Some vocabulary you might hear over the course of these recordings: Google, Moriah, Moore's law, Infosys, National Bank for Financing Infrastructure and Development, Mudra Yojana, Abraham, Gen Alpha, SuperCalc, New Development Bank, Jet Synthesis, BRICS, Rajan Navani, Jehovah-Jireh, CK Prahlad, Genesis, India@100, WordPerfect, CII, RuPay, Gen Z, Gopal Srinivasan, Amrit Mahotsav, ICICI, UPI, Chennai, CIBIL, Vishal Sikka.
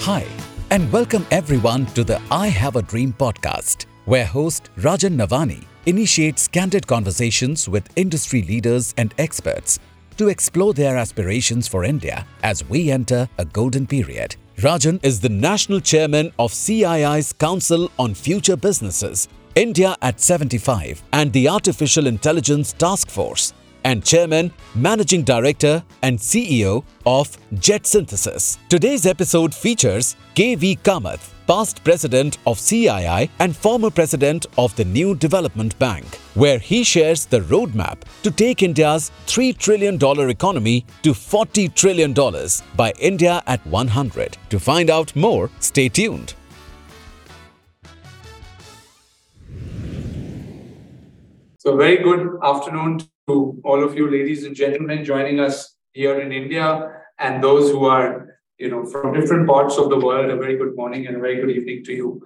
Hi, and welcome everyone to the I Have a Dream podcast, where host Rajan Navani initiates candid conversations with industry leaders and experts to explore their aspirations for India as we enter a golden period. Rajan is the National Chairman of CII's Council on Future Businesses, India at 75 and the Artificial Intelligence Task Force, and Chairman, Managing Director and CEO of Jet Synthesis. Today's episode features KV Kamath, past President of CII and former President of the New Development Bank, where he shares the roadmap to take India's $3 trillion economy to $40 trillion by India at 100. To find out more, stay tuned. So very good afternoon to all of you ladies and gentlemen joining us here in India, and those who are from different parts of the world, a very good morning and a very good evening to you.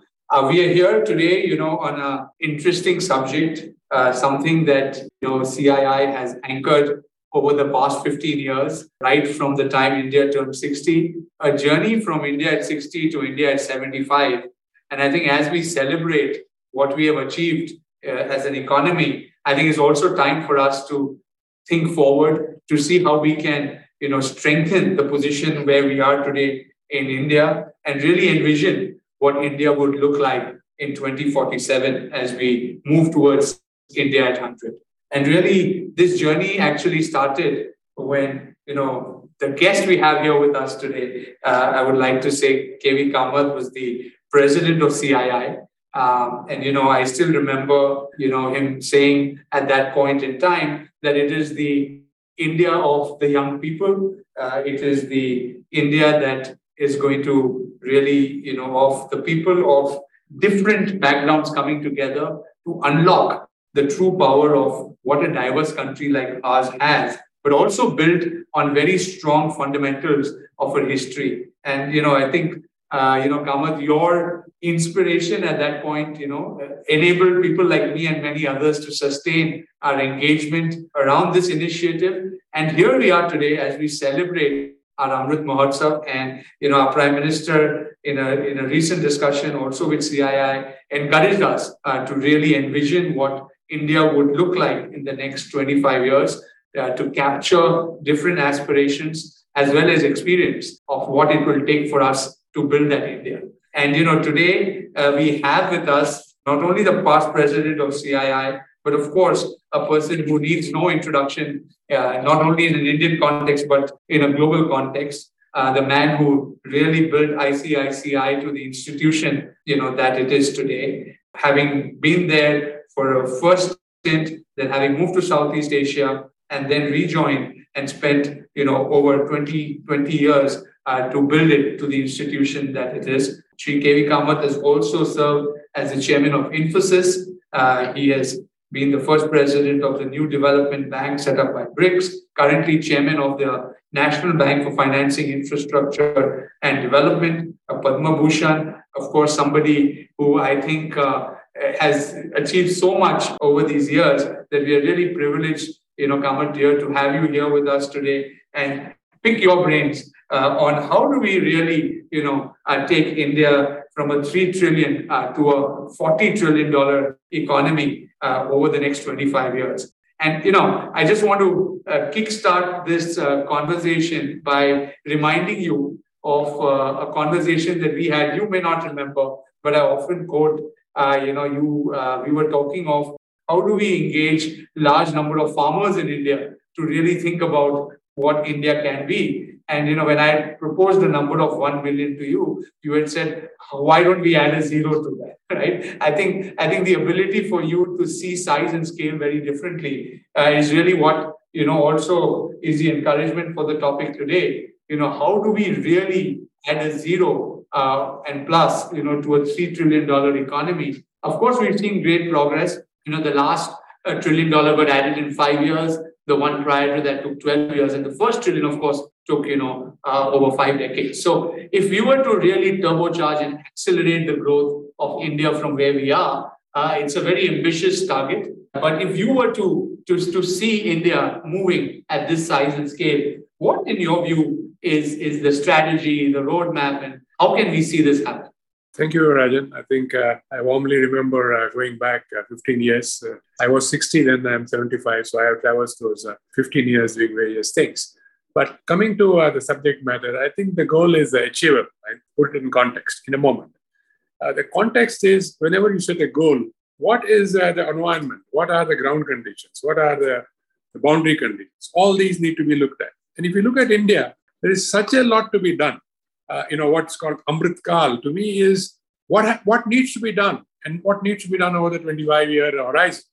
We are here today, on an interesting subject, something that, CII has anchored over the past 15 years, right from the time India turned 60, a journey from India at 60 to India at 75. And I think as we celebrate what we have achieved as an economy, I think it's also time for us to think forward to see how we can strengthen the position where we are today in India and really envision what India would look like in 2047 as we move towards India at 100. And really, this journey actually started when, the guest we have here with us today, I would like to say KV Kamath was the president of CII. I still remember, him saying at that point in time that it is the India of the young people. It is the India that is going to really, of the people of different backgrounds coming together to unlock the true power of what a diverse country like ours has, but also built on very strong fundamentals of a history. And, I think, Kamath, your inspiration at that point, enabled people like me and many others to sustain our engagement around this initiative. And here we are today as we celebrate our Amrit Mahotsav, and, our Prime Minister in a recent discussion also with CII encouraged us to really envision what India would look like in the next 25 years to capture different aspirations as well as experience of what it will take for us to build that India. And, today we have with us not only the past president of CII, but of course, a person who needs no introduction, not only in an Indian context, but in a global context, the man who really built ICICI to the institution, that it is today, having been there for a first stint, then having moved to Southeast Asia, and then rejoined and spent, over 20 years to build it to the institution that it is. Shri KV Kamath has also served as the chairman of Infosys. He has been the first president of the New Development Bank set up by BRICS, currently chairman of the National Bank for Financing Infrastructure and Development, Padma Bhushan, of course, somebody who I think has achieved so much over these years that we are really privileged, Kamath dear, to have you here with us today and pick your brains on how do we really, take India from a $3 trillion to a $40 trillion economy over the next 25 years. And, I just want to kickstart this conversation by reminding you of a conversation that we had. You may not remember, but I often quote, we were talking of how do we engage large number of farmers in India to really think about what India can be. And, when I had proposed the number of 1 million to you, you had said, why don't we add a zero to that, right? I think the ability for you to see size and scale very differently is really what, also is the encouragement for the topic today. How do we really add a zero and plus, to a $3 trillion economy? Of course, we've seen great progress. The last $1 trillion got added in 5 years. The one prior to that took 12 years. And the first trillion, of course, took, over 5 decades. So if we were to really turbocharge and accelerate the growth of India from where we are, it's a very ambitious target. But if you were to see India moving at this size and scale, what in your view is the strategy, the roadmap, and how can we see this happen? Thank you, Rajan. I think I warmly remember going back 15 years. I was 16 and I'm 75, so I have traversed those 15 years doing various things. But coming to the subject matter, I think the goal is achievable. I'll put it in context in a moment. The context is whenever you set a goal, what is the environment? What are the ground conditions? What are the boundary conditions? All these need to be looked at. And if you look at India, there is such a lot to be done. What's called Amrit Kaal to me is what needs to be done and what needs to be done over the 25-year horizon.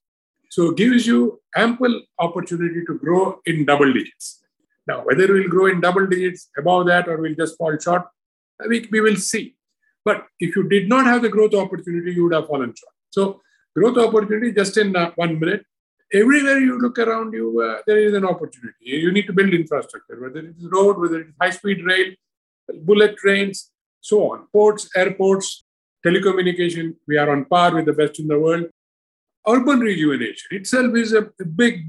So it gives you ample opportunity to grow in double digits. Now, whether we'll grow in double digits above that or we'll just fall short, we will see. But if you did not have the growth opportunity, you would have fallen short. So growth opportunity just in 1 minute. Everywhere you look around you, there is an opportunity. You need to build infrastructure, whether it is road, whether it is high-speed rail, bullet trains, so on. Ports, airports, telecommunication, we are on par with the best in the world. Urban rejuvenation itself is a big,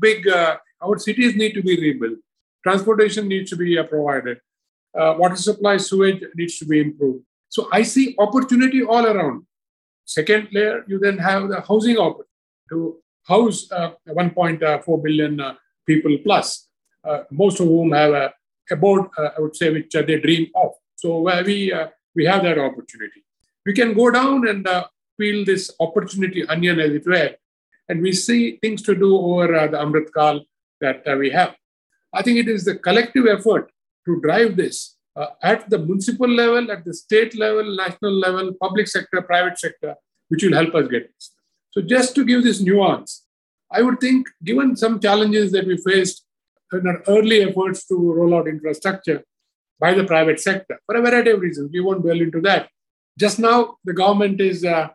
our cities need to be rebuilt. Transportation needs to be provided. Water supply, sewage needs to be improved. So I see opportunity all around. Second layer, you then have the housing opportunity to house 1.4 billion people plus, most of whom have a board, I would say, which they dream of. So we have that opportunity. We can go down and peel this opportunity onion, as it were, and we see things to do over the Amrit Kaal that we have. I think it is the collective effort to drive this at the municipal level, at the state level, national level, public sector, private sector, which will help us get this. So just to give this nuance, I would think, given some challenges that we faced in our early efforts to roll out infrastructure by the private sector, for a variety of reasons, we won't dwell into that. Just now, the government is, I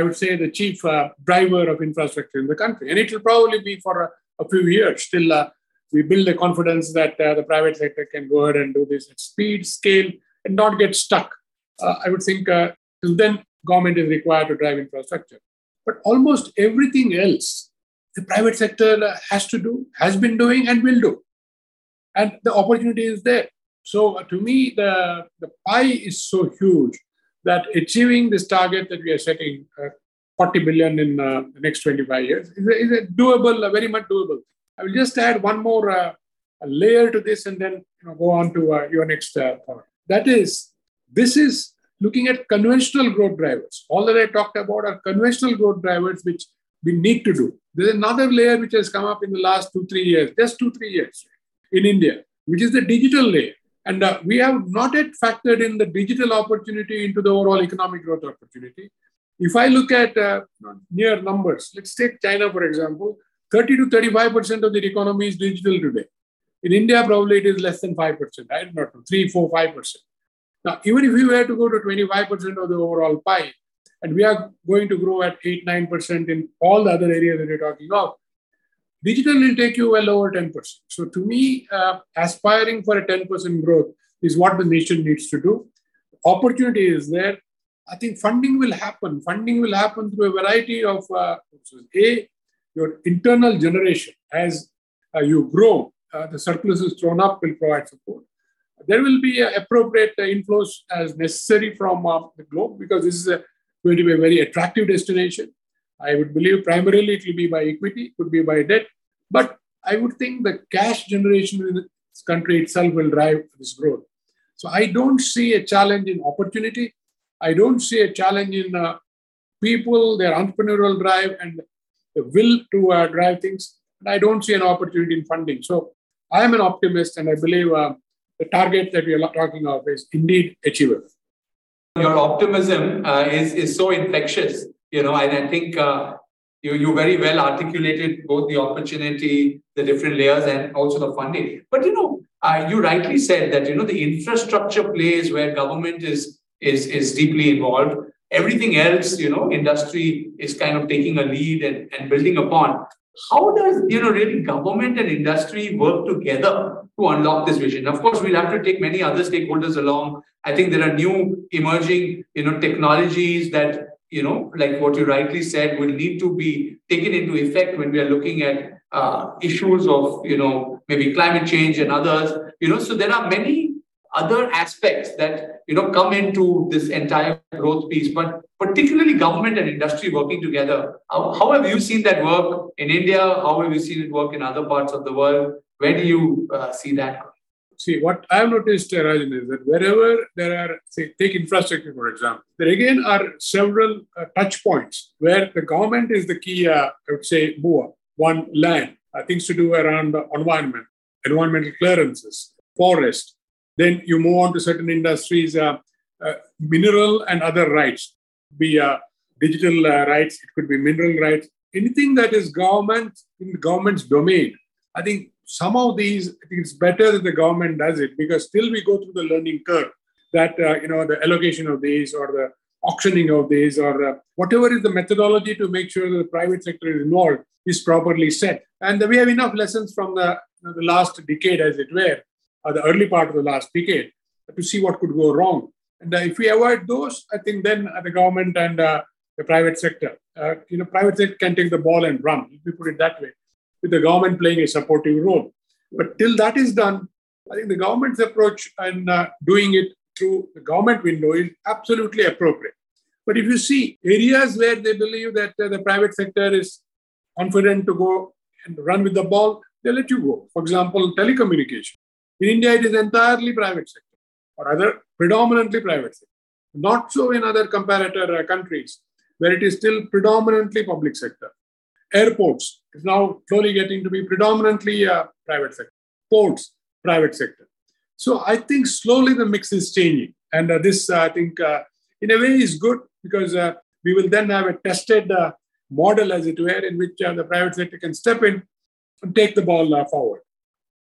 would say, the chief driver of infrastructure in the country. And it will probably be for a few years till we build the confidence that the private sector can go ahead and do this at speed, scale, and not get stuck. I would think till then, government is required to drive infrastructure. But almost everything else, the private sector has to do, has been doing, and will do. And the opportunity is there. So to me, the pie is so huge that achieving this target that we are setting, 40 billion in the next 25 years, is a doable, very much doable. I will just add one more layer to this and then go on to your next point. That is, this is looking at conventional growth drivers. All that I talked about are conventional growth drivers, which we need to do. There's another layer which has come up in the last 2-3 years, just 2-3 years in India, which is the digital layer. And we have not yet factored in the digital opportunity into the overall economic growth opportunity. If I look at near numbers, let's take China, for example, 30 to 35% of their economy is digital today. In India, probably it is less than 5%. I don't know, 3, 4, 5%. Now, even if we were to go to 25% of the overall pie, and we are going to grow at 8, 9% in all the other areas that we're talking of, digital will take you well over 10%. So to me, aspiring for a 10% growth is what the nation needs to do. Opportunity is there. I think funding will happen. Funding will happen through a variety of, your internal generation. As you grow, the surpluses thrown up will provide support. There will be appropriate inflows as necessary from the globe, because this is going to be a very attractive destination. I would believe primarily it will be by equity, could be by debt. But I would think the cash generation in this country itself will drive this growth. So I don't see a challenge in opportunity. I don't see a challenge in people, their entrepreneurial drive and the will to drive things. And I don't see an opportunity in funding. So I am an optimist, and I believe the target that we are talking of is indeed achievable. Your optimism is so infectious, and I think you very well articulated both the opportunity, the different layers, and also the funding. But, you rightly said that, the infrastructure plays where government is deeply involved. Everything else, industry is kind of taking a lead and building upon. How does, really government and industry work together to unlock this vision? Of course, we'll have to take many other stakeholders along. I think there are new emerging, technologies that, like what you rightly said, will need to be taken into effect when we are looking at issues of, maybe climate change and others. So there are many other aspects that, you know, come into this entire growth piece, but particularly government and industry working together. How have you seen that work in India? How have you seen it work in other parts of the world? Where do you see that? See, what I've noticed, Rajan, is that wherever there are, say, take infrastructure, for example, there again are several touch points where the government is the key, I would say, mover. One, land, things to do around environment, environmental clearances, forest. Then you move on to certain industries, mineral and other rights, be digital rights, it could be mineral rights, anything that is government in the government's domain. I think some of these, I think it's better that the government does it, because still we go through the learning curve that, you know, the allocation of these or the auctioning of these or whatever is the methodology to make sure that the private sector is involved is properly set. And we have enough lessons from the last decade, as it were, or the early part of the last decade, to see what could go wrong. And if we avoid those, I think then the government and the private sector, you know, private sector can take the ball and run, if we put it that way, with the government playing a supportive role. But till that is done, I think the government's approach and doing it through the government window is absolutely appropriate. But if you see areas where they believe that the private sector is confident to go and run with the ball, they let you go. For example, telecommunication. In India, it is entirely private sector, or rather predominantly private sector. Not so in other comparator countries, where it is still predominantly public sector. Airports is now slowly getting to be predominantly private sector. Ports, private sector. So I think slowly the mix is changing. And this, I think, in a way is good, because we will then have a tested model, as it were, in which the private sector can step in and take the ball forward.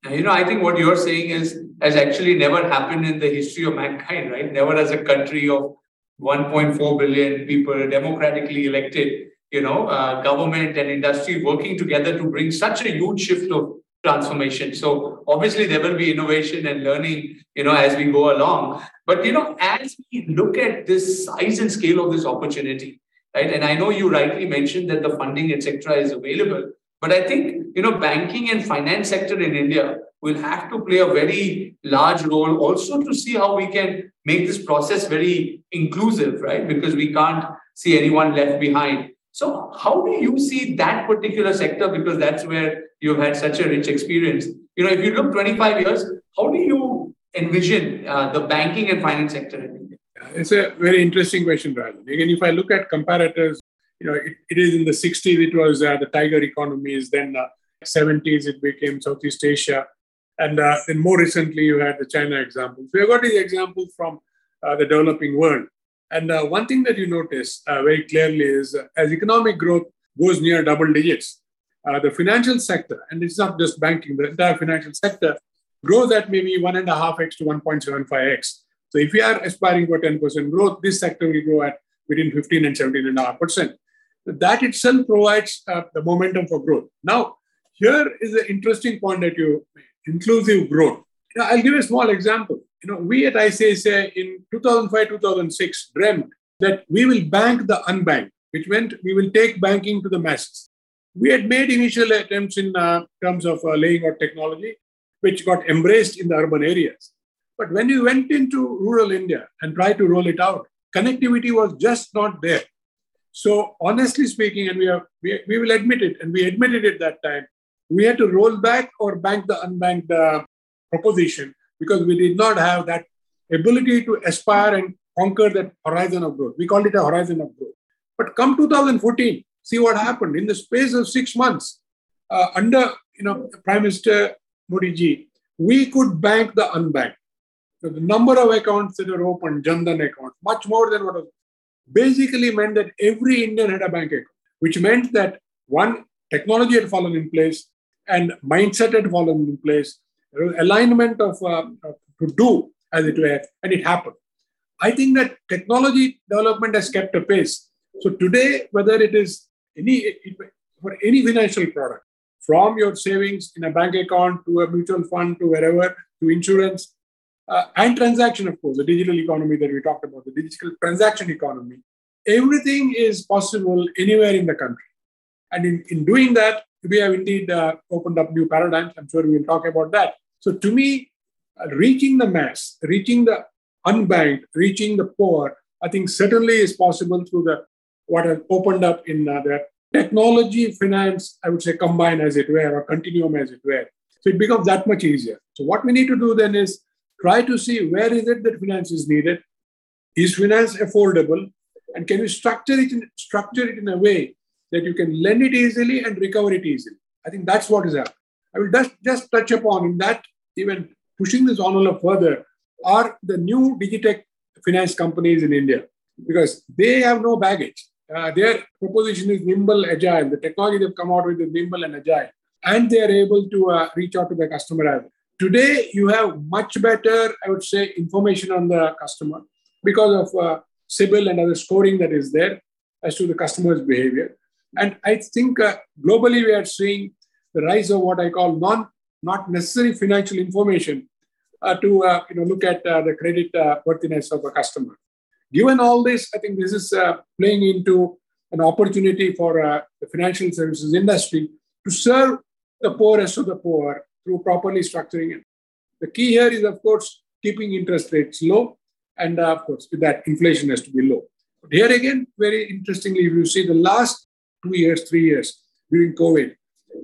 You know, I think what you're saying is has actually never happened in the history of mankind, right? Never as a country of 1.4 billion people democratically elected, you know, government and industry working together to bring such a huge shift of transformation. So obviously there will be innovation and learning, you know, as we go along. But, you know, as we look at this size and scale of this opportunity, right? And I know you rightly mentioned that the funding, etc., is available. But I think, you know, banking and finance sector in India will have to play a very large role also to see how we can make this process very inclusive, right? Because we can't see anyone left behind. So how do you see that particular sector? Because that's where you've had such a rich experience. You know, if you look 25 years, how do you envision the banking and finance sector in India? It's a very interesting question, Rajan. Again, if I look at comparators, you know, it is in the 60s, it was the tiger economies. Then 70s, it became Southeast Asia. And then more recently, you had the China example. So you got these examples from the developing world. And one thing that you notice very clearly is as economic growth goes near double digits, the financial sector, and it's not just banking, the entire financial sector grows at maybe 1.5x to 1.75x. So if you are aspiring for 10% growth, this sector will grow at between 15 and 17.5%. That itself provides the momentum for growth. Now, here is an interesting point that you made, inclusive growth. Now, I'll give a small example. You know, we at ICICI in 2005-2006 dreamt that we will bank the unbanked, which meant we will take banking to the masses. We had made initial attempts in terms of laying out technology, which got embraced in the urban areas. But when we went into rural India and tried to roll it out, connectivity was just not there. So honestly speaking, and we will admit it, and we admitted it that time, we had to roll back or bank the unbanked proposition, because we did not have that ability to aspire and conquer that horizon of growth. We called it a horizon of growth. But come 2014, see what happened. In the space of 6 months, under, you know, Prime Minister Modi ji, we could bank the unbanked. So the number of accounts that were opened, Jan Dhan accounts, much more than what was, basically meant that every Indian had a bank account, which meant that one, technology had fallen in place and mindset had fallen in place. There was alignment of to do, as it were, and it happened. I think that technology development has kept a pace. So today, whether it is for any financial product, from your savings in a bank account to a mutual fund to wherever, to insurance, and transaction, of course, the digital economy that we talked about, the digital transaction economy. Everything is possible anywhere in the country. And in doing that, we have indeed opened up new paradigms. I'm sure we will talk about that. So to me, reaching the mass, reaching the unbanked, reaching the poor, I think certainly is possible through the what has opened up in the technology, finance, I would say combined as it were, or continuum as it were. So it becomes that much easier. So what we need to do then is try to see where is it that finance is needed? Is finance affordable? And can you structure it in a way that you can lend it easily and recover it easily? I think that's what is happening. I will just touch upon in that, even pushing this envelope further, are the new digitech finance companies in India, because they have no baggage. Their proposition is nimble, agile. The technology they've come out with is nimble and agile. And they are able to reach out to their customer. Today, you have much better, I would say, information on the customer because of CIBIL and other scoring that is there as to the customer's behavior. And I think globally, we are seeing the rise of what I call not necessary financial information to look at the credit worthiness of a customer. Given all this, I think this is playing into an opportunity for the financial services industry to serve the poorest of the poor through properly structuring it. The key here is, of course, keeping interest rates low. And of course, with that, inflation has to be low. But here again, very interestingly, if you see the last 2 years, 3 years during COVID,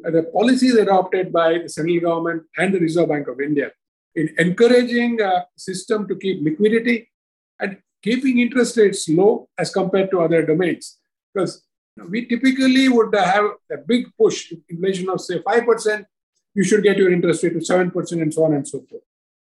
the policies adopted by the central government and the Reserve Bank of India in encouraging a system to keep liquidity and keeping interest rates low as compared to other domains. Because we typically would have a big push, inflation of say 5%, you should get your interest rate to 7% and so on and so forth.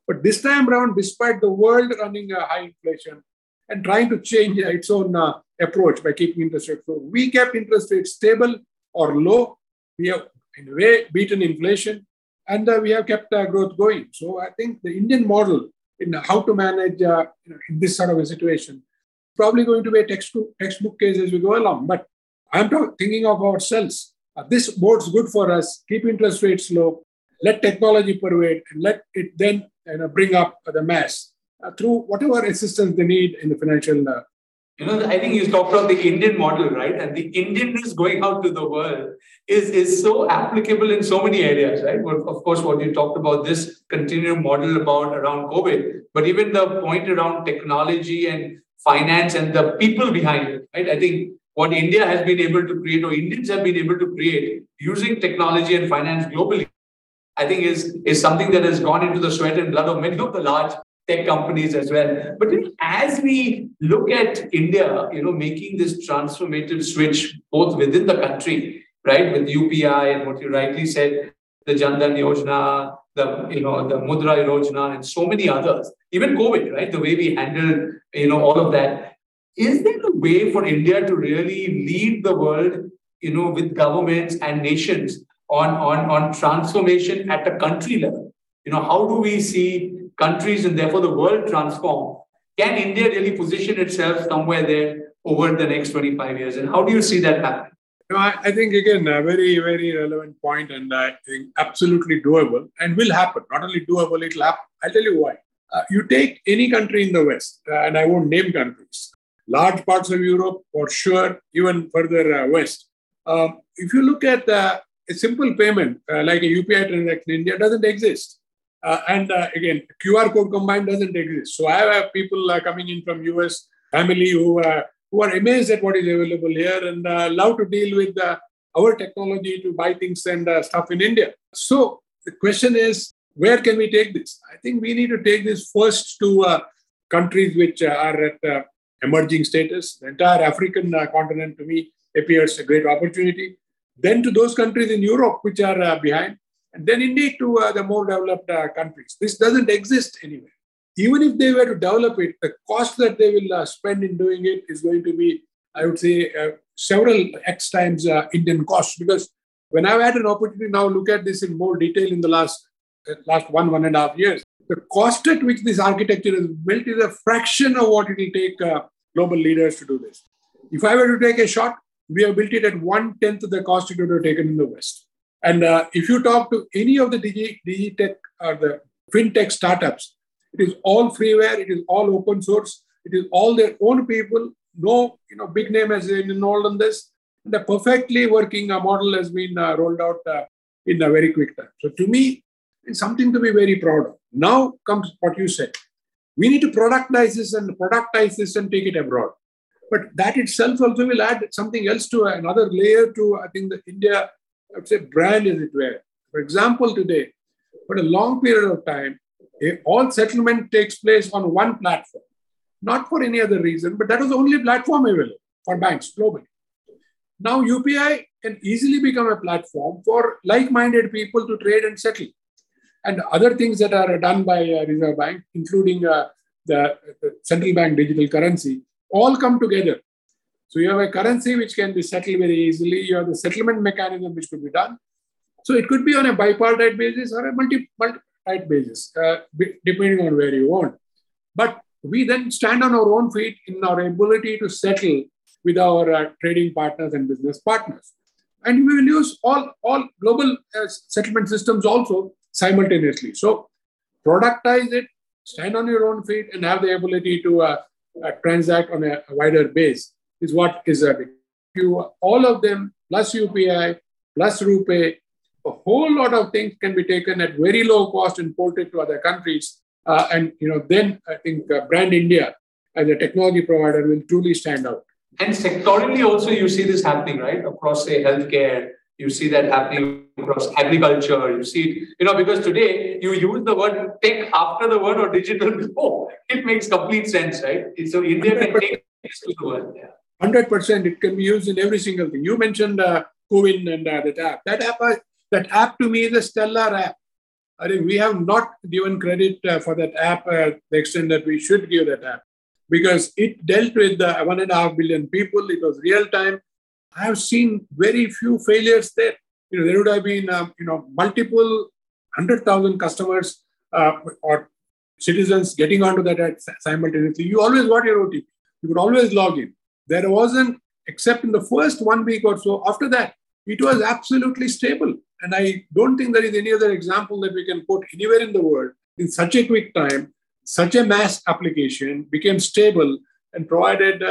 But this time around, despite the world running a high inflation and trying to change its own approach by keeping interest rates low, we kept interest rates stable or low. We have, in a way, beaten inflation and we have kept growth going. So I think the Indian model in how to manage in this sort of a situation, probably going to be a textbook case as we go along. But I'm thinking of ourselves. This bodes good for us. Keep interest rates low. Let technology pervade and let it then bring up the mass through whatever assistance they need in the financial. I think you talked about the Indian model, right? And the Indianness going out to the world is so applicable in so many areas, right? Well, of course, what you talked about, this continuum model around COVID, but even the point around technology and finance and the people behind it, right? I think what India has been able to create, or Indians have been able to create using technology and finance globally, I think is something that has gone into the sweat and blood of many of the large tech companies as well. But as we look at India, making this transformative switch both within the country, right, with UPI and what you rightly said, the Jan Dhan Yojana, the Mudra Yojana, and so many others, even COVID, right, the way we handled, all of that. Is there a way for India to really lead the world, with governments and nations on transformation at a country level? How do we see countries and therefore the world transform? Can India really position itself somewhere there over the next 25 years? And how do you see that happening? I think, again, a very, very relevant point, and I think absolutely doable and will happen. Not only doable, it will happen. I'll tell you why. You take any country in the West, and I won't name countries, large parts of Europe for sure, even further West. If you look at a simple payment like a UPI transaction in India doesn't exist. And again, QR code combined doesn't exist. So I have people coming in from US, family who are amazed at what is available here and love to deal with our technology to buy things and stuff in India. So the question is, where can we take this? I think we need to take this first to countries which are at emerging status. The entire African continent to me appears a great opportunity. Then to those countries in Europe which are behind, and then indeed to the more developed countries. This doesn't exist anywhere. Even if they were to develop it, the cost that they will spend in doing it is going to be, I would say, several X times Indian cost. Because when I've had an opportunity now look at this in more detail in the last 1.5 years, the cost at which this architecture is built is a fraction of what it will take global leaders to do this. If I were to take a shot, we have built it at 1/10 of the cost it would have taken in the West. And if you talk to any of the digitech or the fintech startups, it is all freeware, it is all open source, it is all their own people, no big name has been involved in this. And a perfectly working model has been rolled out in a very quick time. So to me, and something to be very proud of. Now comes what you said. We need to productize this and take it abroad. But that itself also will add something else to another layer to, I think, the India, I would say, brand, as it were. For example, today, for a long period of time, all settlement takes place on one platform, not for any other reason, but that was the only platform available for banks globally. Now, UPI can easily become a platform for like-minded people to trade and settle. And other things that are done by Reserve Bank, including the central bank digital currency, all come together. So you have a currency which can be settled very easily. You have the settlement mechanism which could be done. So it could be on a bipartite basis or a multipartite basis, depending on where you own. But we then stand on our own feet in our ability to settle with our trading partners and business partners. And we will use all global settlement systems also simultaneously. So productize it, stand on your own feet, and have the ability to transact on a wider base is what is a big. All of them, plus UPI, plus RuPay, a whole lot of things can be taken at very low cost and ported to other countries. And then I think Brand India as a technology provider will truly stand out. And sectorally also you see this happening, right? Across, say, healthcare, you see that happening across agriculture, you see it, because today you use the word tech after the word or digital before. It makes complete sense, right? So India can take this to the world. Yeah. 100%, it can be used in every single thing. You mentioned Coin and that app. That app to me is a stellar app. I think we have not given credit for that app the extent that we should give that app, because it dealt with 1.5 billion people. It was real time. I have seen very few failures there. There would have been multiple 100,000 customers or citizens getting onto that ad simultaneously. You always got your OTP. You could always log in. There wasn't, except in the first 1 week or so. After that, it was absolutely stable. And I don't think there is any other example that we can put anywhere in the world in such a quick time. Such a mass application became stable and provided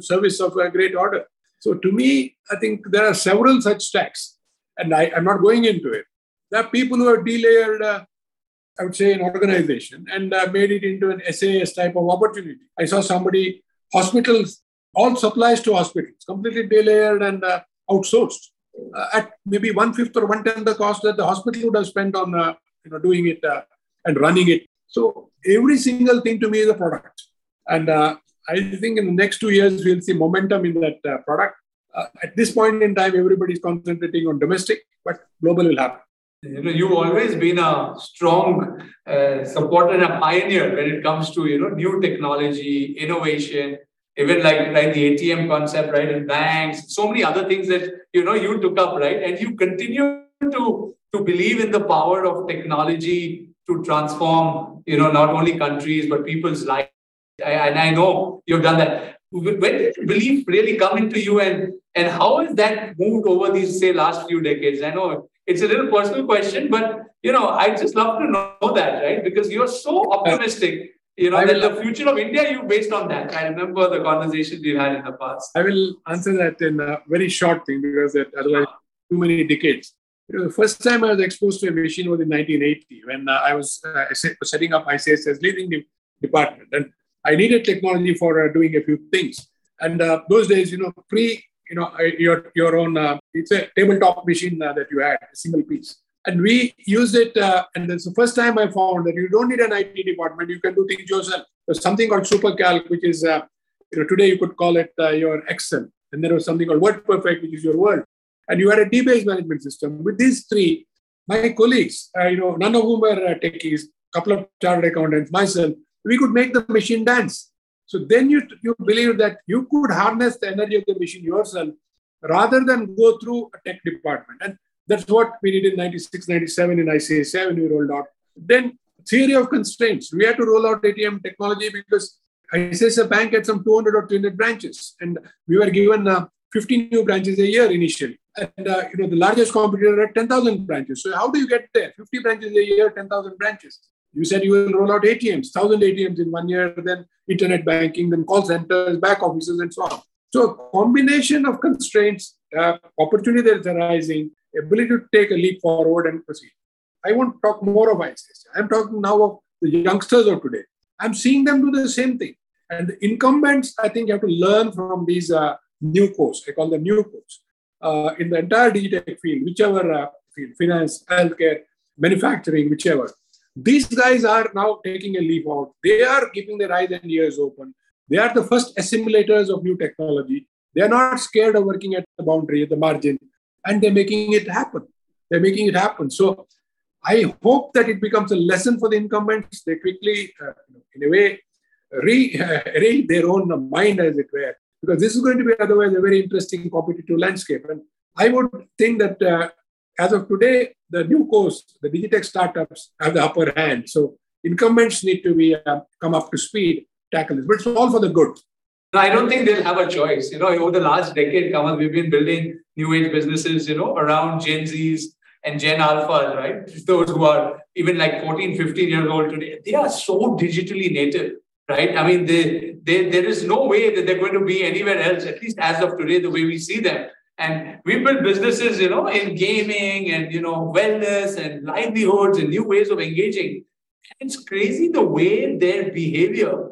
service of a great order. So to me, I think there are several such stacks, and I'm not going into it. There are people who have delayered, I would say, an organization and made it into an SAS type of opportunity. I saw somebody, hospitals, all supplies to hospitals, completely delayered and outsourced at maybe 1/5 or 1/10 the cost that the hospital would have spent on doing it and running it. So every single thing to me is a product. And I think in the next 2 years, we'll see momentum in that product. At this point in time, everybody's concentrating on domestic, but global will happen. You've always been a strong supporter and a pioneer when it comes to, new technology, innovation, even like the ATM concept, right? And banks, so many other things that, you took up, right? And you continue to believe in the power of technology to transform, not only countries, but people's lives. And I know you've done that. When did belief really come into you, and how has that moved over these, say, last few decades? I know it's a little personal question, but, I just love to know that, right? Because you're so optimistic, that the future of India, you based on that. I remember the conversations we've had in the past. I will answer that in a very short thing, because otherwise too many decades. The first time I was exposed to a machine was in 1980, when I was setting up ICICI's leading department. And I needed technology for doing a few things. And those days, your own, it's a tabletop machine that you had, a single piece. And we used it. And that's the first time I found that you don't need an IT department. You can do things yourself. There's something called SuperCalc, which is, today you could call it your Excel. And there was something called WordPerfect, which is your Word. And you had a database management system. With these three, my colleagues, none of whom were techies, a couple of chartered accountants, myself, we could make the machine dance. So then you believe that you could harness the energy of the machine yourself rather than go through a tech department. And that's what we did in 96, 97 in ICICI when we rolled out. Then theory of constraints. We had to roll out ATM technology because ICICI Bank had some 200 or 300 branches. And we were given 15 new branches a year initially. And the largest competitor had 10,000 branches. So how do you get there? 50 branches a year, 10,000 branches. You said you will roll out ATMs, 1,000 ATMs in 1 year, then internet banking, then call centers, back offices, and so on. So a combination of constraints, opportunity that is arising, ability to take a leap forward and proceed. I won't talk more of ICICI. I'm talking now of the youngsters of today. I'm seeing them do the same thing. And the incumbents, I think, have to learn from these new course. I call them new course. In the entire DigiTech field, whichever field, finance, healthcare, manufacturing, whichever. These guys are now taking a leap out. They are keeping their eyes and ears open. They are the first assimilators of new technology. They are not scared of working at the boundary, at the margin, and they're making it happen. They're making it happen. So I hope that it becomes a lesson for the incumbents. They quickly, in a way, re their own mind, as it were, because this is going to be otherwise a very interesting competitive landscape. And I would think that as of today, the new course, the DigiTech startups have the upper hand. So incumbents need to be come up to speed, tackle this. But it's all for the good. No, I don't think they'll have a choice. You know, over the last decade, Kamath, we've been building new age businesses, you know, around Gen Zs and Gen Alphas, right? Those who are even like 14, 15 years old today, they are so digitally native, right? I mean, there is no way that they're going to be anywhere else, at least as of today, the way we see them. And we build businesses, you know, in gaming and, you know, wellness and livelihoods and new ways of engaging. And it's crazy the way their behavior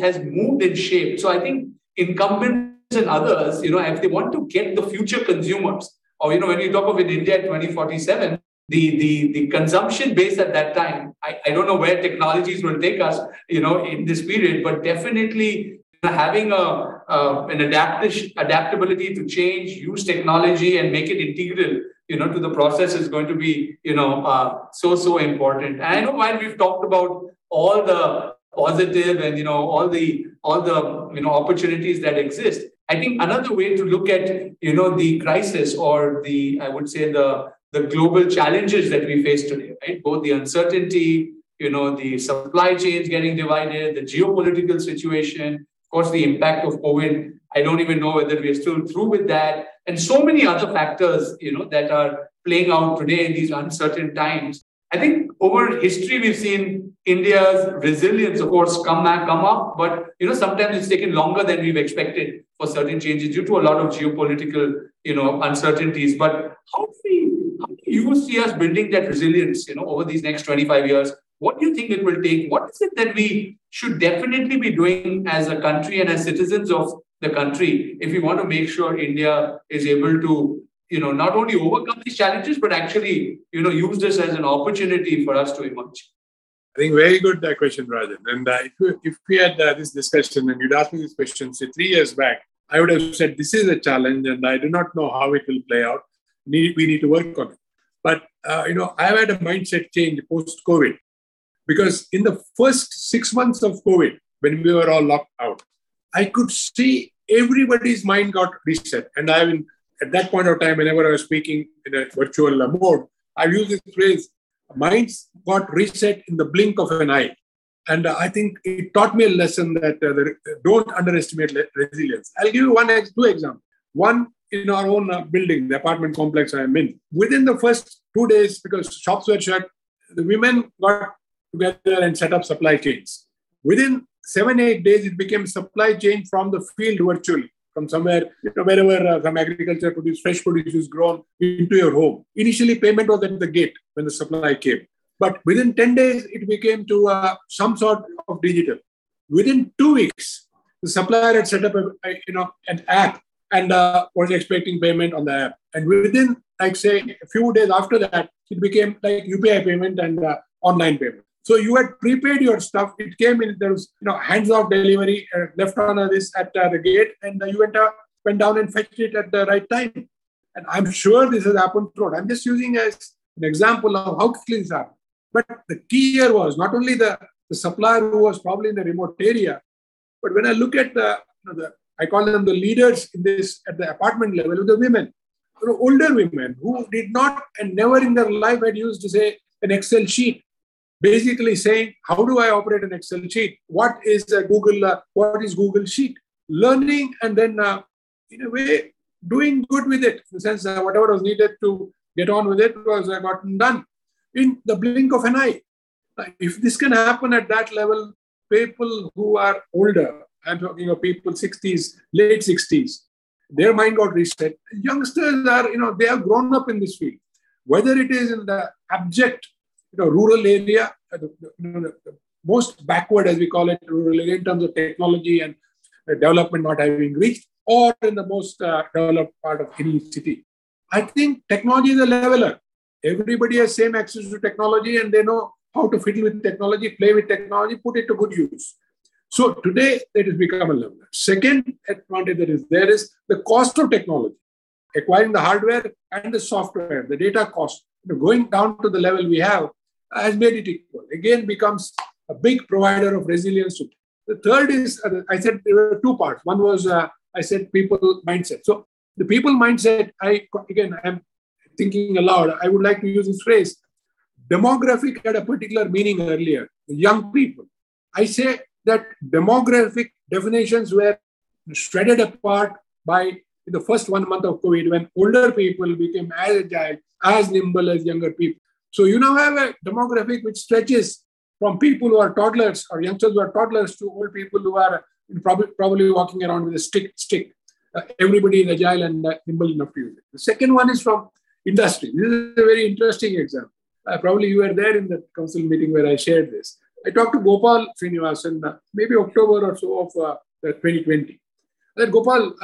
has moved and shaped. So I think incumbents and others, you know, if they want to get the future consumers, or, you know, when you talk of in India 2047, the consumption base at that time, I don't know where technologies will take us, you know, in this period, but definitely having an adaptability to change, use technology and make it integral, you know, to the process is going to be, you know, so important. And I know while we've talked about all the positive and, you know, all the you know, opportunities that exist, I think another way to look at, you know, the crisis or the, I would say the global challenges that we face today, right? Both the uncertainty, you know, the supply chains getting divided, the geopolitical situation, of course, the impact of COVID. I don't even know whether we are still through with that. And so many other factors, you know, that are playing out today in these uncertain times. I think over history, we've seen India's resilience, of course, come up. But, you know, sometimes it's taken longer than we've expected for certain changes due to a lot of geopolitical, you know, uncertainties. But how do you see us building that resilience, you know, over these next 25 years? What do you think it will take? What is it that we should definitely be doing as a country and as citizens of the country if we want to make sure India is able to, you know, not only overcome these challenges, but actually, you know, use this as an opportunity for us to emerge? I think very good question, Rajan. And if we had this discussion and you'd asked me this question, say, 3 years back, I would have said, this is a challenge and I do not know how it will play out. We need to work on it. But, you know, I've had a mindset change post-COVID, because in the first 6 months of COVID, when we were all locked out, I could see everybody's mind got reset. And I mean, at that point of time, whenever I was speaking in a virtual mode, I used this phrase, minds got reset in the blink of an eye. And I think it taught me a lesson that don't underestimate resilience. I'll give you two examples. One, in our own building, the apartment complex I'm in, within the first 2 days, because shops were shut, the women got together and set up supply chains. Within 7-8 days, it became supply chain from the field virtually. From somewhere, you know, wherever some agriculture produce, fresh produce is grown into your home. Initially, payment was at the gate when the supply came. But within 10 days, it became to some sort of digital. Within 2 weeks, the supplier had set up an app and was expecting payment on the app. And within, like say, a few days after that, it became like UPI payment and online payment. So you had prepaid your stuff. It came in. There was, you know, hands-off delivery, left on this at the gate, and you went down and fetched it at the right time. And I'm sure this has happened throughout. I'm just using as an example of how quickly this happened. But the key here was not only the supplier who was probably in the remote area, but when I look at I call them the leaders in this at the apartment level, the women, you know, older women who did not and never in their life had used to say an Excel sheet. Basically saying, how do I operate an Excel sheet? What is Google? What is Google Sheet? Learning and then, in a way, doing good with it. In the sense, whatever was needed to get on with it was gotten done in the blink of an eye. If this can happen at that level, people who are older, I'm talking of people 60s, late 60s, their mind got reset. Youngsters are, you know, they have grown up in this field. whether it is in the abject rural area, the most backward, as we call it, rural area in terms of technology and development not having reached, or in the most developed part of any city. I think technology is a leveler. Everybody has same access to technology and they know how to fiddle with technology, play with technology, put it to good use. So today, it has become a leveler. Second advantage that is there is the cost of technology, acquiring the hardware and the software, the data cost, going down to the level we have has made it equal. Again, becomes a big provider of resilience. The third is, I said there were two parts. One was, I said people mindset. So the people mindset, I'm thinking aloud. I would like to use this phrase. Demographic had a particular meaning earlier, the young people. I say that demographic definitions were shredded apart by in the first 1 month of COVID, when older people became as agile, as nimble as younger people. So you now have a demographic which stretches from people who are toddlers or youngsters who are toddlers to old people who are probably walking around with a stick. Everybody is agile and nimble enough to use it. The second one is from industry. This is a very interesting example. Probably you were there in the council meeting where I shared this. I talked to Gopal Srinivasan, maybe October or so of 2020. I said, Gopal,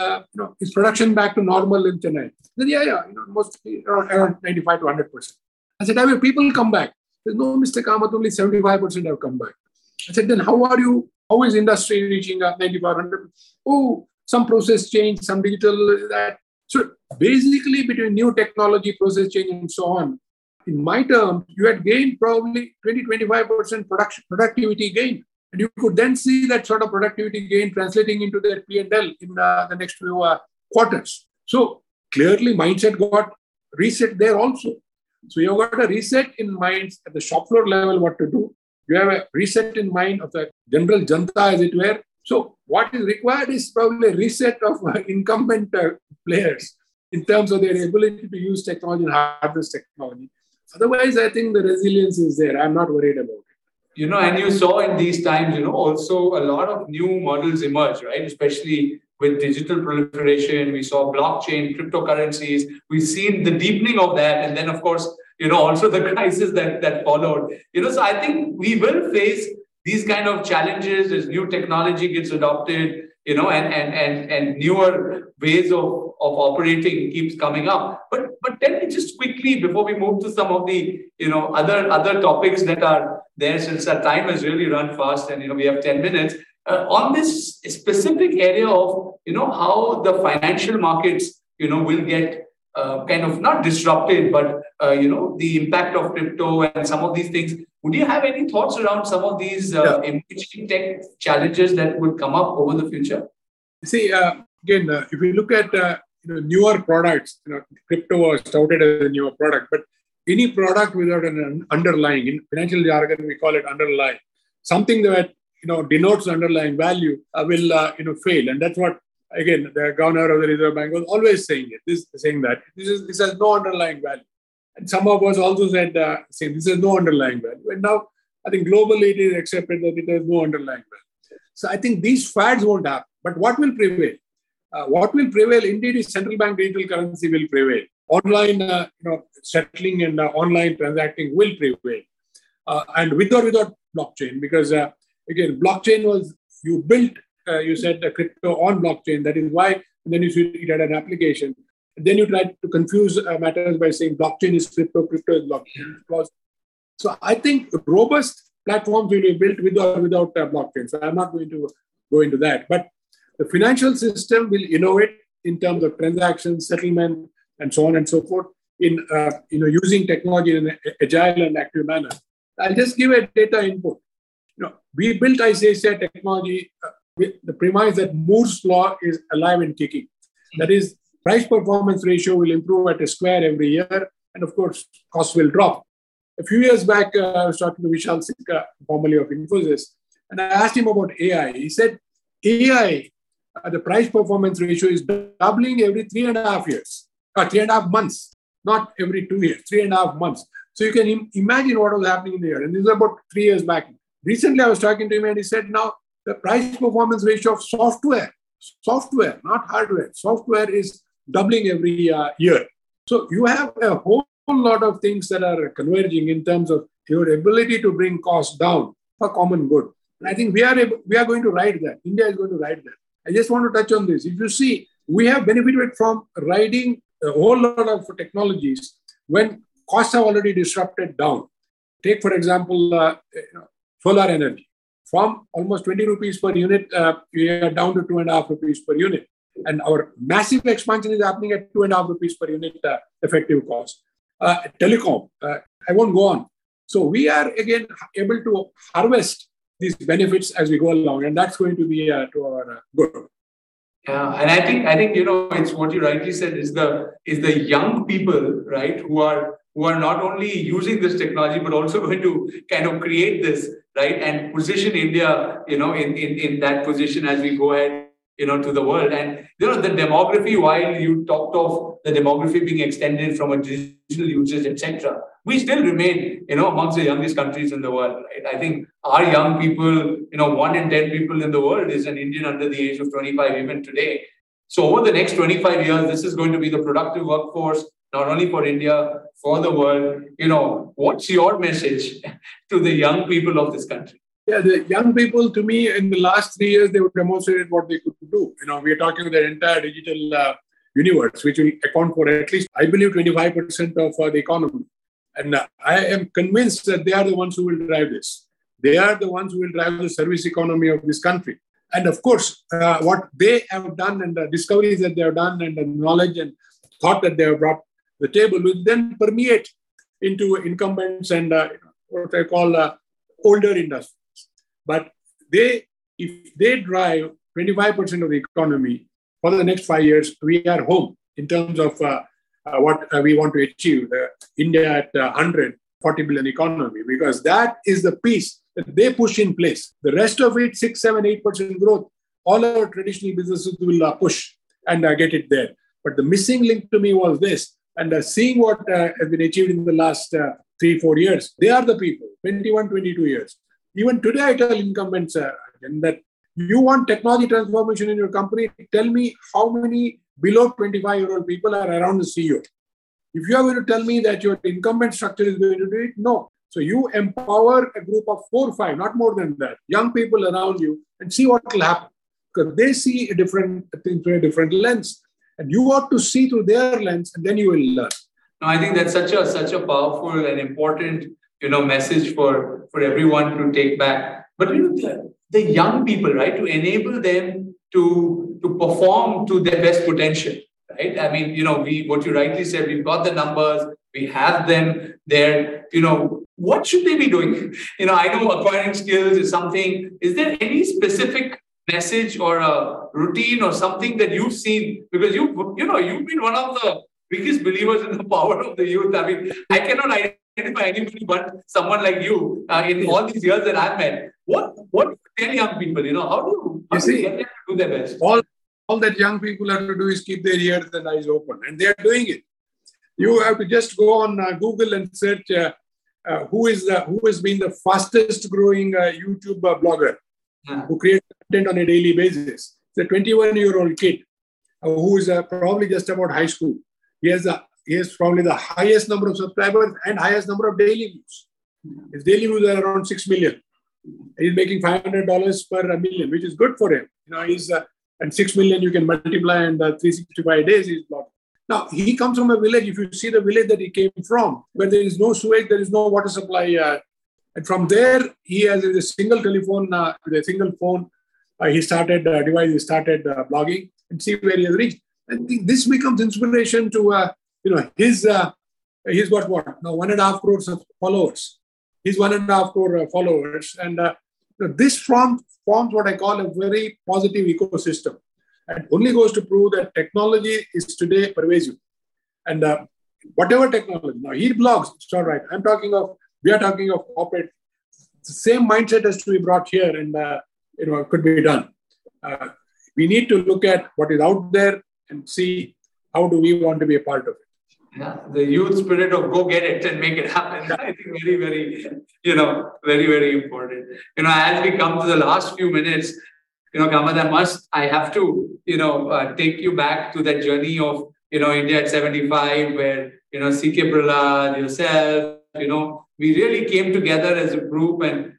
is production back to normal in Chennai? I said, mostly around 95 to 100%. I said, have your people come back? I said, no, Mr. Kamath, only 75% have come back. I said, then how is industry reaching 95, 100%? Oh, some process change, some digital, that. So basically between new technology, process change, and so on, in my term, you had gained probably 20-25% productivity gain. And you could then see that sort of productivity gain translating into their P&L in the next few quarters. So clearly mindset got reset there also. So you've got a reset in minds at the shop floor level what to do. You have a reset in mind of the general janta as it were. So what is required is probably a reset of incumbent players in terms of their ability to use technology and harness technology. Otherwise, I think the resilience is there. I'm not worried about it. And you saw in these times, also a lot of new models emerge, right? Especially with digital proliferation, we saw blockchain, cryptocurrencies. We've seen the deepening of that. And then, of course, also the crisis that followed. So I think we will face these kind of challenges as new technology gets adopted, and newer ways of operating keeps coming up. But tell me just quickly before we move to some of the, other topics that are there, since our time has really run fast and, we have 10 minutes. On this specific area of, how the financial markets, will get kind of not disrupted, but, the impact of crypto and some of these things. Would you have any thoughts around some of these emerging tech challenges that would come up over the future? See, again, if we look at newer products, crypto was touted as a newer product, but any product without an underlying, in financial jargon, we call it underlying, something that denotes underlying value will fail, and that's what again the governor of the Reserve Bank was always saying. This has no underlying value, and some of us also said saying this has no underlying value. And now I think globally it is accepted that it has no underlying value. So I think these fads won't happen. But what will prevail? What will prevail indeed is central bank digital currency will prevail. Online, settling and online transacting will prevail, and with or without blockchain, because. Again, blockchain was, you said crypto on blockchain. That is why, and then you see it had an application. And then you tried to confuse matters by saying blockchain is crypto, crypto is blockchain. So I think robust platforms will be built with or without blockchain. So I'm not going to go into that. But the financial system will innovate in terms of transactions, settlement, and so on and so forth in using technology in an agile and active manner. I'll just give a data input. We built ICICI technology with the premise that Moore's law is alive and kicking. That is, price performance ratio will improve at a square every year, and of course, costs will drop. A few years back, I was talking to Vishal Sikka, formerly of Infosys, and I asked him about AI. He said, AI, the price performance ratio is doubling every 3.5 years, or 3.5 months, not every 2 years, 3.5 months. So you can imagine what was happening in the year, and this is about 3 years back. Recently, I was talking to him and he said, now the price performance ratio of software, not hardware, software is doubling every year. So you have a whole lot of things that are converging in terms of your ability to bring costs down for common good. And I think we are going to ride that. India is going to ride that. I just want to touch on this. If you see, we have benefited from riding a whole lot of technologies when costs have already disrupted down. Take, for example, solar energy. From almost 20 rupees per unit, we are down to 2.5 rupees per unit. And our massive expansion is happening at 2.5 rupees per unit effective cost. Telecom, I won't go on. So we are again able to harvest these benefits as we go along, and that's going to be to our good. Yeah, and I think you know, it's what you rightly said is the young people, right, who are not only using this technology but also going to kind of create this, right, and position India, you know, in that position as we go ahead, you know, to the world. And you know, the demography, while you talked of the demography being extended from a digital usage, etc., we still remain, you know, amongst the youngest countries in the world, right? I think our young people, you know, 1 in 10 people in the world is an Indian under the age of 25 even today. So over the next 25 years, this is going to be the productive workforce, not only for India, for the world. You know, what's your message to the young people of this country? Yeah, the young people, to me, in the last 3 years, they have demonstrated what they could do. You know, we are talking the entire digital universe, which will account for at least, I believe, 25% of the economy. And I am convinced that they are the ones who will drive this. They are the ones who will drive the service economy of this country. And of course, what they have done and the discoveries that they have done and the knowledge and thought that they have brought to the table will then permeate into incumbents and what I call older industries. But if they drive 25% of the economy for the next 5 years, we are home in terms of what we want to achieve, India@100, 40 billion economy, because that is the piece that they push in place. The rest of it, 6, 7, 8% growth, all our traditional businesses will push and get it there. But the missing link to me was this, and seeing what has been achieved in the last 3-4 years, they are the people, 21, 22 years. Even today, I tell incumbents that you want technology transformation in your company, tell me how many below 25-year-old people are around the CEO. If you are going to tell me that your incumbent structure is going to do it, no. So you empower a group of 4 or 5, not more than that, young people around you and see what will happen. Because they see a different thing through a different lens. And you ought to see through their lens, and then you will learn. No, I think that's such a powerful and important, you know, message for everyone to take back. But you know, the young people, right, to enable them to perform to their best potential, right? I mean, you know, what you rightly said, we've got the numbers, we have them there, you know, what should they be doing? You know, I know acquiring skills is something. Is there any specific message or a routine or something that you've seen? Because you know, you've been one of the biggest believers in the power of the youth. I mean, I cannot identify anybody but someone like you in all these years that I've met. What do you tell young people? You know, how do you get them to do their best? All that young people have to do is keep their ears and eyes open, and they are doing it. You have to just go on Google and search who has been the fastest growing YouTube blogger who creates content on a daily basis. It's a 21-year-old kid who is probably just about high school. He has probably the highest number of subscribers and highest number of daily views. His daily views are around 6 million. He's making $500 per million, which is good for him. You know, he's and 6 million you can multiply, and 365 days he's blocked. Now, he comes from a village. If you see the village that he came from, where there is no sewage, there is no water supply. And from there, he has a single telephone, with a single phone. He started blogging, and see where he has reached. I think this becomes inspiration to, you know, he's got what? Now, 1.5 crores of followers. He's 1.5 crore followers. And this forms what I call a very positive ecosystem. And only goes to prove that technology is today pervasive. And whatever technology, now he blogs, it's all right. We are talking of corporate. The same mindset has to be brought here, and you know, it could be done. We need to look at what is out there and see how do we want to be a part of it. Yeah, the youth spirit of go get it and make it happen. I think very, very, you know, very, very important. You know, as we come to the last few minutes, you know, Kamath, I have to, you know, take you back to that journey of, you know, India at 75, where, CK Prahlad, yourself, we really came together as a group and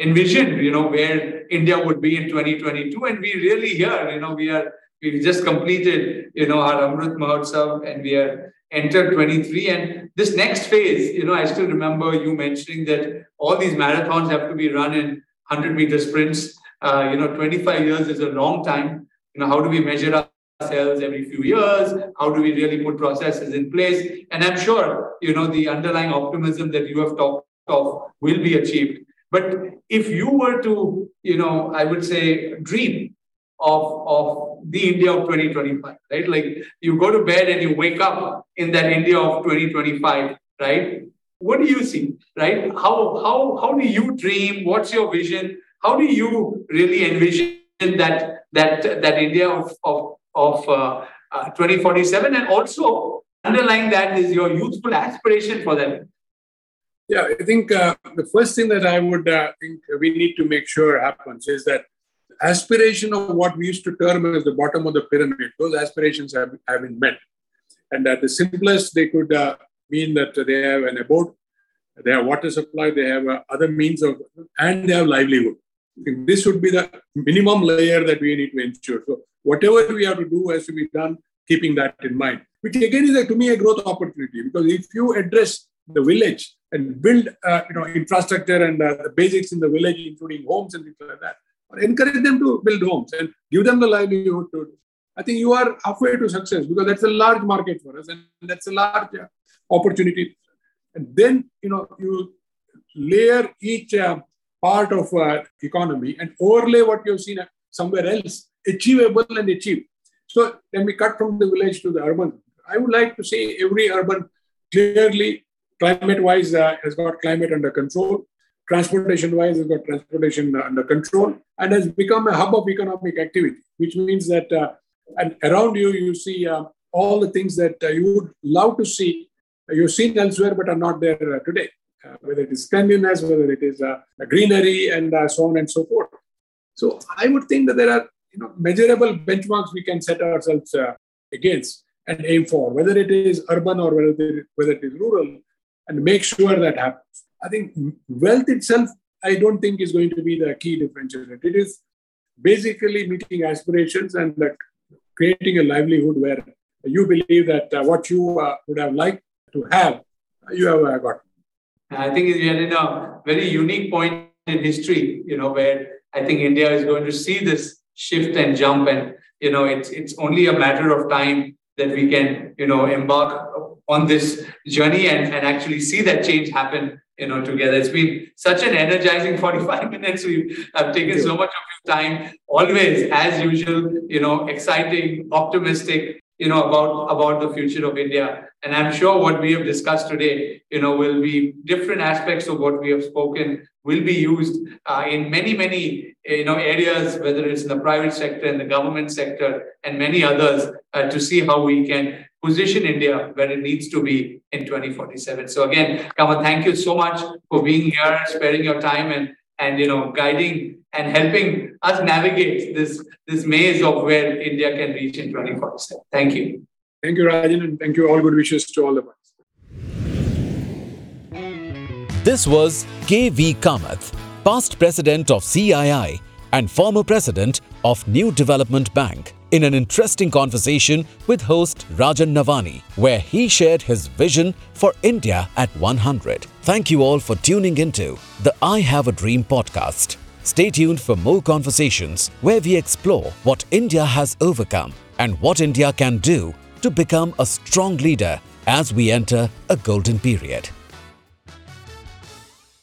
envisioned, where India would be in 2022. And we really here, we've just completed, our Amrit Mahotsav, and we are entered 23. And this next phase, I still remember you mentioning that all these marathons have to be run in 100-meter sprints. 25 years is a long time. How do we measure ourselves every few years? How do we really put processes in place? And I'm sure, the underlying optimism that you have talked of will be achieved. But if you were to, I would say, dream of the India of 2025, right? Like you go to bed and you wake up in that India of 2025, right? What do you see, right? How do you dream? What's your vision? How do you really envision that India of 2047? And also underlying that is your youthful aspiration for them. Yeah, I think the first thing that I would think we need to make sure happens is that aspiration of what we used to term as the bottom of the pyramid, those aspirations have been met. And at the simplest, they could mean that they have an abode, they have water supply, they have other means of, and they have livelihood. I think this would be the minimum layer that we need to ensure. So whatever we have to do has to be done, keeping that in mind, which again is, to me, a growth opportunity. Because if you address the village and build infrastructure and the basics in the village, including homes and things like that, or encourage them to build homes and give them the livelihood to do. I think you are halfway to success, because that's a large market for us, and that's a large opportunity. And then, you layer each part of economy and overlay what you've seen somewhere else, achievable and achieved. So then we cut from the village to the urban. I would like to say every urban clearly climate-wise has got climate under control. Transportation-wise has got transportation under control, and has become a hub of economic activity, which means that and around you see all the things that you would love to see, you've seen elsewhere but are not there today. Whether it is cleanliness, whether it is greenery, and so on and so forth. So I would think that there are measurable benchmarks we can set ourselves against and aim for, whether it is urban or whether it is rural, and make sure that happens. I think wealth itself, I don't think is going to be the key differentiator. It is basically meeting aspirations and creating a livelihood where you believe that what you would have liked to have, you have gotten. I think we are in a very unique point in history, where I think India is going to see this shift and jump, and it's only a matter of time that we can embark on this journey and actually see that change happen. Together. It's been such an energizing 45 minutes. I've taken so much of your time, always, as usual, exciting, optimistic, about the future of India. And I'm sure what we have discussed today, will be different aspects of what we have spoken, will be used in many, many, areas, whether it's in the private sector and the government sector and many others, to see how we can position India where it needs to be in 2047. So again, Kamath, thank you so much for being here, sparing your time and guiding and helping us navigate this maze of where India can reach in 2047. Thank you. Thank you, Rajan, and thank you. All good wishes to all of us. This was KV Kamath, past president of CII and former president of New Development Bank, in an interesting conversation with host Rajan Navani, where he shared his vision for India at 100. Thank you all for tuning into the I Have a Dream podcast. Stay tuned for more conversations where we explore what India has overcome and what India can do to become a strong leader as we enter a golden period.